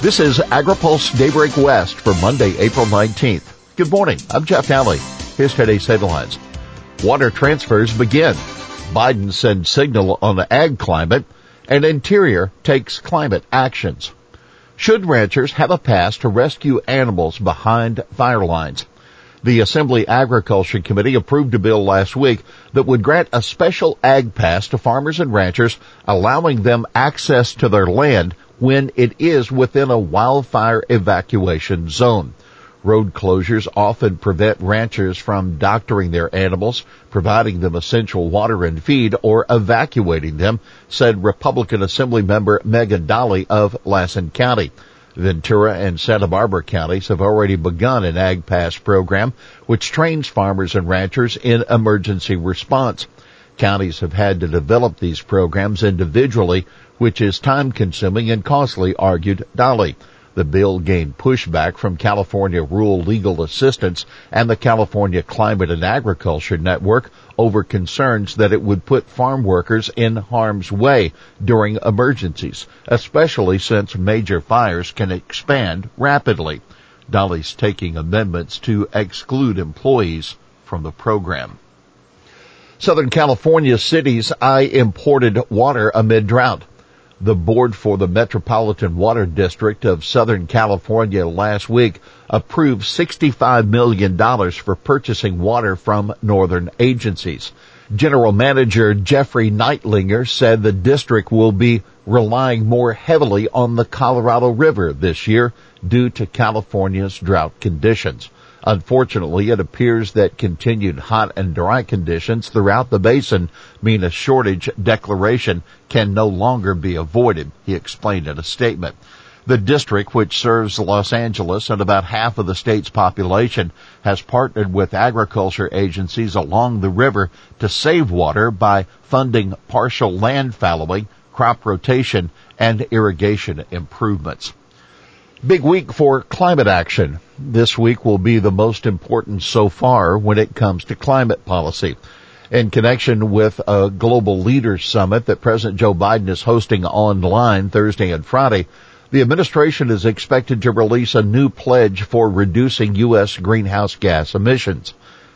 This is AgriPulse Daybreak West for Monday, April 19th. Good morning. I'm Jeff Alley. Here's today's headlines. Water transfers begin. Biden sends signal on the ag climate, and Interior takes climate actions. Should ranchers have a pass to rescue animals behind fire lines? The Assembly Agriculture Committee approved a bill last week that would grant a special ag pass to farmers and ranchers, allowing them access to their land when it is within a wildfire evacuation zone. Road closures often prevent ranchers from doctoring their animals, providing them essential water and feed, or evacuating them, said Republican Assembly member Megan Dolly of Lassen County. Ventura and Santa Barbara counties have already begun an Ag Pass program, which trains farmers and ranchers in emergency response. Counties have had to develop these programs individually, which is time-consuming and costly, argued Dolly. The bill gained pushback from California Rural Legal Assistance and the California Climate and Agriculture Network over concerns that it would put farm workers in harm's way during emergencies, especially since major fires can expand rapidly. Dolly's taking amendments to exclude employees from the program. Southern California cities eye imported water amid drought. The board for the Metropolitan Water District of Southern California last week approved $65 million for purchasing water from northern agencies. General Manager Jeffrey Kightlinger said the district will be relying more heavily on the Colorado River this year due to California's drought conditions. Unfortunately, it appears that continued hot and dry conditions throughout the basin mean a shortage declaration can no longer be avoided, he explained in a statement. The district, which serves Los Angeles and about half of the state's population, has partnered with agriculture agencies along the river to save water by funding partial land fallowing, crop rotation, and irrigation improvements. Big week for climate action. This week will be the most important so far when it comes to climate policy. In connection with a global leaders summit that President Joe Biden is hosting online Thursday and Friday, the administration is expected to release a new pledge for reducing U.S. greenhouse gas emissions.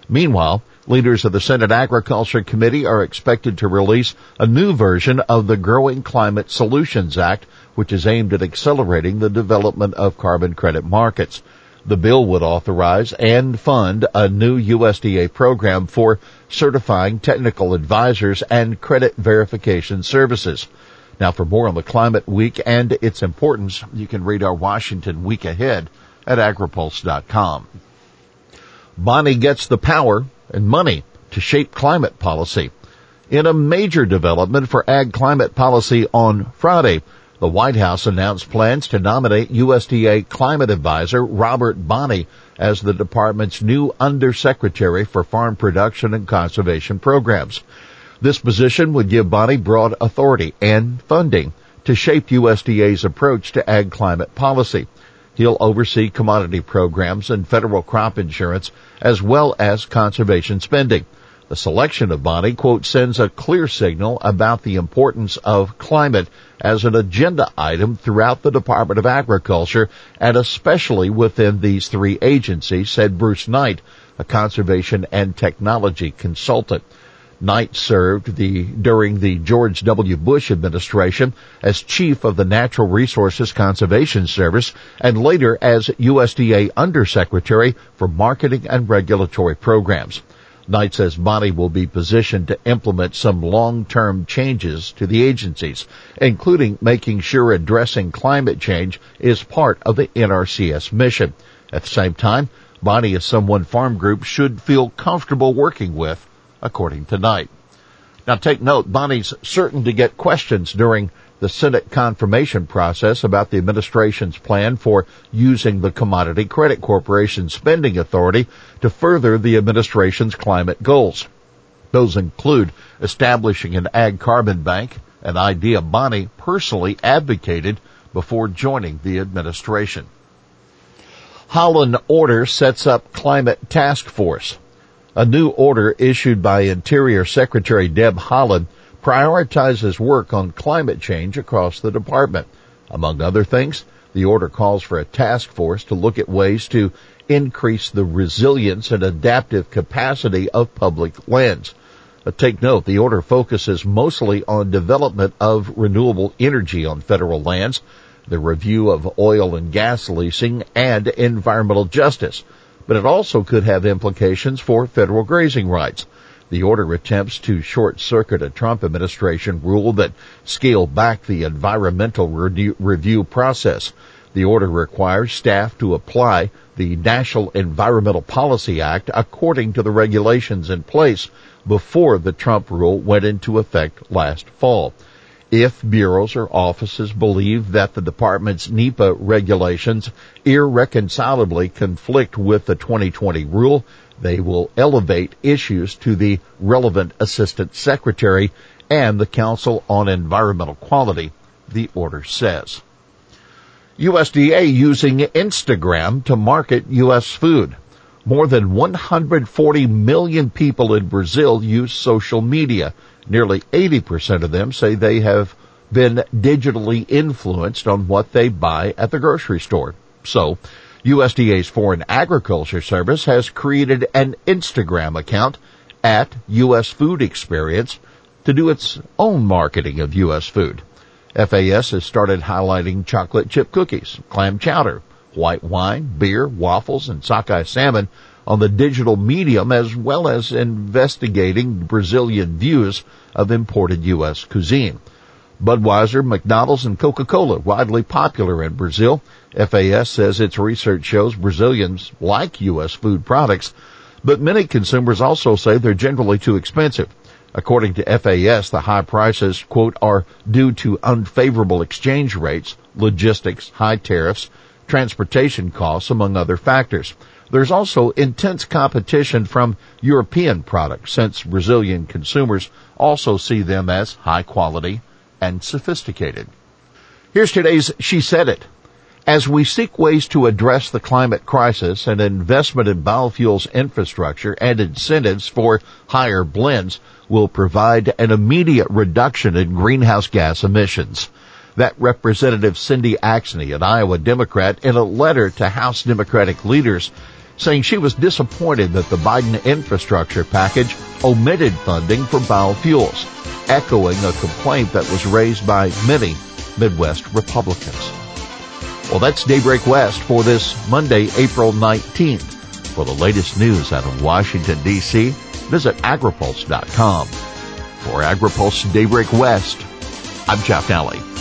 Meanwhile, leaders of the Senate Agriculture Committee are expected to release a new version of the Growing Climate Solutions Act, which is aimed at accelerating the development of carbon credit markets. The bill would authorize and fund a new USDA program for certifying technical advisors and credit verification services. Now, for more on the Climate Week and its importance, you can read our Washington Week Ahead at agripulse.com. Bonnie gets the power and money to shape climate policy. In a major development for ag climate policy on Friday, the White House announced plans to nominate USDA climate advisor Robert Bonnie as the department's new undersecretary for farm production and conservation programs. This position would give Bonnie broad authority and funding to shape USDA's approach to ag climate policy. He'll oversee commodity programs and federal crop insurance, as well as conservation spending. The selection of Bonnie, quote, sends a clear signal about the importance of climate as an agenda item throughout the Department of Agriculture, and especially within these three agencies, said Bruce Knight, a conservation and technology consultant. Knight served during the George W. Bush administration as chief of the Natural Resources Conservation Service and later as USDA Undersecretary for Marketing and Regulatory Programs. Knight says Bonnie will be positioned to implement some long-term changes to the agencies, including making sure addressing climate change is part of the NRCS mission. At the same time, Bonnie is someone farm groups should feel comfortable working with, according to Knight. Now take note, Bonnie's certain to get questions during the Senate confirmation process about the administration's plan for using the Commodity Credit Corporation spending authority to further the administration's climate goals. Those include establishing an ag carbon bank, an idea Bonnie personally advocated before joining the administration. Haaland order sets up climate task force. A new order issued by Interior Secretary Deb Haaland prioritizes work on climate change across the department. Among other things, The order calls for a task force to look at ways to increase the resilience and adaptive capacity of public lands. But take note, the order focuses mostly on development of renewable energy on federal lands, the review of oil and gas leasing, and environmental justice. But it also could have implications for federal grazing rights. The order attempts to short-circuit a Trump administration rule that scaled back the environmental review process. The order requires staff to apply the National Environmental Policy Act according to the regulations in place before the Trump rule went into effect last fall. If bureaus or offices believe that the department's NEPA regulations irreconcilably conflict with the 2020 rule, they will elevate issues to the relevant Assistant Secretary and the Council on Environmental Quality, the order says. USDA using Instagram to market U.S. food. More than 140 million people in Brazil use social media. Nearly 80% of them say they have been digitally influenced on what they buy at the grocery store. So, USDA's Foreign Agriculture Service has created an Instagram account at USFoodExperience to do its own marketing of U.S. food. FAS has started highlighting chocolate chip cookies, clam chowder, white wine, beer, waffles, and sockeye salmon on the digital medium, as well as investigating Brazilian views of imported U.S. cuisine. Budweiser, McDonald's, and Coca-Cola, widely popular in Brazil. FAS says its research shows Brazilians like U.S. food products, but many consumers also say they're generally too expensive. According to FAS, the high prices, quote, are due to unfavorable exchange rates, logistics, high tariffs, transportation costs, among other factors. There's also intense competition from European products, since Brazilian consumers also see them as high quality and sophisticated. Here's today's She Said It. As we seek ways to address the climate crisis and investment in biofuels infrastructure and incentives for higher blends will provide an immediate reduction in greenhouse gas emissions. That Representative Cindy Axne, an Iowa Democrat, in a letter to House Democratic leaders, saying she was disappointed that the Biden infrastructure package omitted funding for biofuels, echoing a complaint that was raised by many Midwest Republicans. Well, that's Daybreak West for this Monday, April 19th. For the latest news out of Washington, D.C., visit agripulse.com. For AgriPulse Daybreak West, I'm Jeff Nally.